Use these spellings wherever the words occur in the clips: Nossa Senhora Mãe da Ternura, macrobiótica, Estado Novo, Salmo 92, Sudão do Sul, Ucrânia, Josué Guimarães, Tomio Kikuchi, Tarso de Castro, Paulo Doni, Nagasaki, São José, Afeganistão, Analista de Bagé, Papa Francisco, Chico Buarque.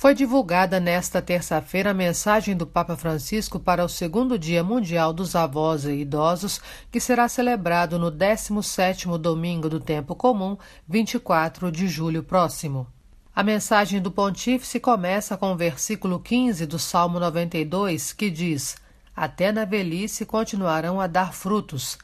Foi divulgada nesta terça-feira a mensagem do Papa Francisco para o segundo Dia Mundial dos Avós e Idosos, que será celebrado no 17º domingo do tempo comum, 24 de julho próximo. A mensagem do pontífice começa com o versículo 15 do Salmo 92, que diz: "Até na velhice continuarão a dar frutos."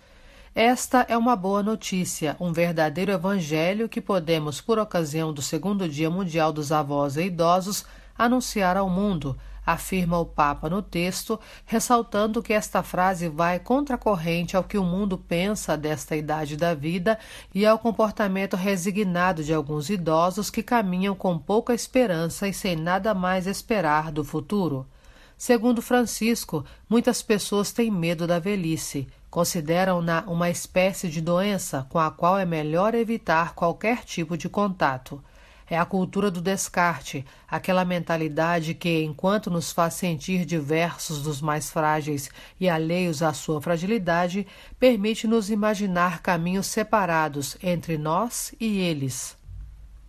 Esta é uma boa notícia, um verdadeiro evangelho que podemos, por ocasião do segundo Dia Mundial dos Avós e Idosos, anunciar ao mundo, afirma o Papa no texto, ressaltando que esta frase vai contracorrente ao que o mundo pensa desta idade da vida e ao comportamento resignado de alguns idosos que caminham com pouca esperança e sem nada mais esperar do futuro. Segundo Francisco, muitas pessoas têm medo da velhice. Consideram-na uma espécie de doença com a qual é melhor evitar qualquer tipo de contato. É a cultura do descarte, aquela mentalidade que, enquanto nos faz sentir diversos dos mais frágeis e alheios à sua fragilidade, permite-nos imaginar caminhos separados entre nós e eles.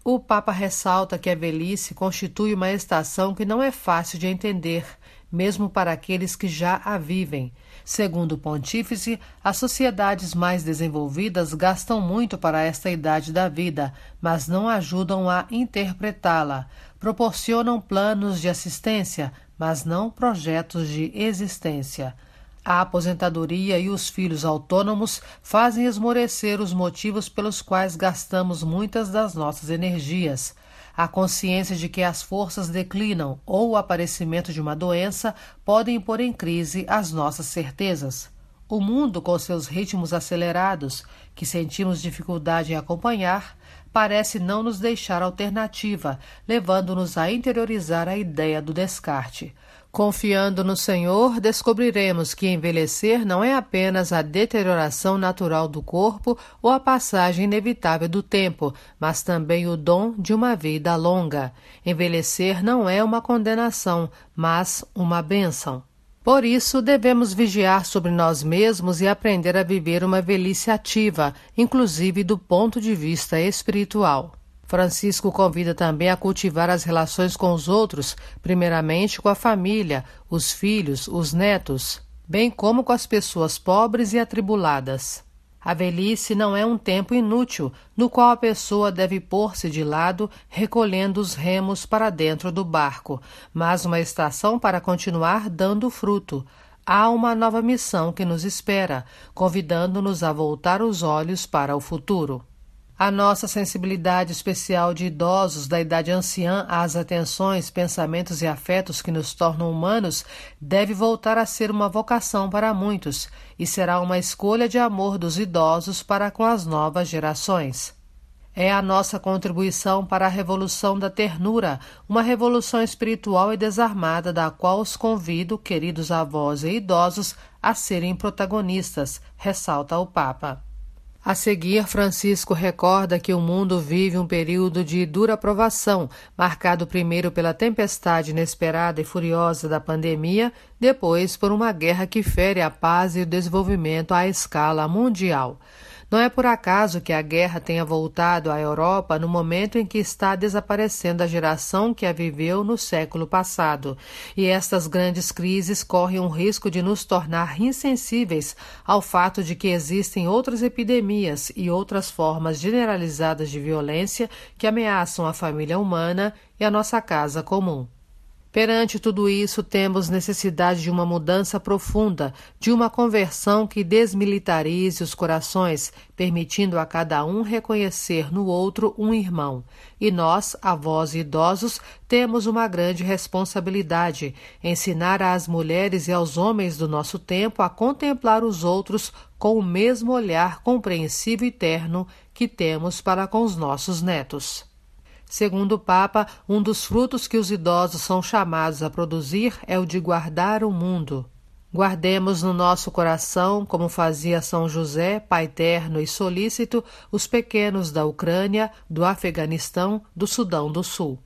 O Papa ressalta que a velhice constitui uma estação que não é fácil de entender, mesmo para aqueles que já a vivem. Segundo o pontífice, as sociedades mais desenvolvidas gastam muito para esta idade da vida, mas não ajudam a interpretá-la. Proporcionam planos de assistência, mas não projetos de existência. A aposentadoria e os filhos autônomos fazem esmorecer os motivos pelos quais gastamos muitas das nossas energias. A consciência de que as forças declinam ou o aparecimento de uma doença podem pôr em crise as nossas certezas. O mundo, com seus ritmos acelerados, que sentimos dificuldade em acompanhar, parece não nos deixar alternativa, levando-nos a interiorizar a ideia do descarte. Confiando no Senhor, descobriremos que envelhecer não é apenas a deterioração natural do corpo ou a passagem inevitável do tempo, mas também o dom de uma vida longa. Envelhecer não é uma condenação, mas uma bênção. Por isso, devemos vigiar sobre nós mesmos e aprender a viver uma velhice ativa, inclusive do ponto de vista espiritual. Francisco convida também a cultivar as relações com os outros, primeiramente com a família, os filhos, os netos, bem como com as pessoas pobres e atribuladas. A velhice não é um tempo inútil, no qual a pessoa deve pôr-se de lado, recolhendo os remos para dentro do barco, mas uma estação para continuar dando fruto. Há uma nova missão que nos espera, convidando-nos a voltar os olhos para o futuro. A nossa sensibilidade especial de idosos da idade anciã às atenções, pensamentos e afetos que nos tornam humanos deve voltar a ser uma vocação para muitos e será uma escolha de amor dos idosos para com as novas gerações. É a nossa contribuição para a revolução da ternura, uma revolução espiritual e desarmada da qual os convido, queridos avós e idosos, a serem protagonistas, ressalta o Papa. A seguir, Francisco recorda que o mundo vive um período de dura provação, marcado primeiro pela tempestade inesperada e furiosa da pandemia, depois por uma guerra que fere a paz e o desenvolvimento à escala mundial. Não é por acaso que a guerra tenha voltado à Europa no momento em que está desaparecendo a geração que a viveu no século passado. E estas grandes crises correm um risco de nos tornar insensíveis ao fato de que existem outras epidemias e outras formas generalizadas de violência que ameaçam a família humana e a nossa casa comum. Perante tudo isso, temos necessidade de uma mudança profunda, de uma conversão que desmilitarize os corações, permitindo a cada um reconhecer no outro um irmão. E nós, avós e idosos, temos uma grande responsabilidade, ensinar às mulheres e aos homens do nosso tempo a contemplar os outros com o mesmo olhar compreensivo e terno que temos para com os nossos netos. Segundo o Papa, um dos frutos que os idosos são chamados a produzir é o de guardar o mundo. Guardemos no nosso coração, como fazia São José, pai terno e solícito, os pequenos da Ucrânia, do Afeganistão, do Sudão do Sul.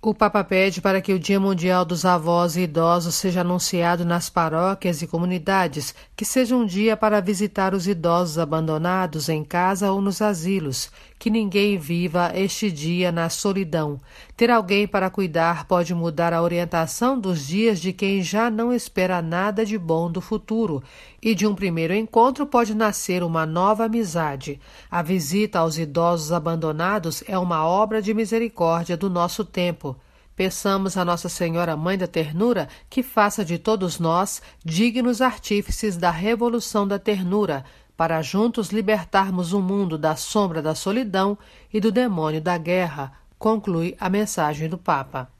O Papa pede para que o Dia Mundial dos Avós e Idosos seja anunciado nas paróquias e comunidades, que seja um dia para visitar os idosos abandonados em casa ou nos asilos, que ninguém viva este dia na solidão, Ter alguém para cuidar pode mudar a orientação dos dias de quem já não espera nada de bom do futuro, e de um primeiro encontro pode nascer uma nova amizade. A visita aos idosos abandonados é uma obra de misericórdia do nosso tempo. Peçamos a Nossa Senhora Mãe da Ternura que faça de todos nós dignos artífices da revolução da ternura, para juntos libertarmos o mundo da sombra da solidão e do demônio da guerra, conclui a mensagem do Papa.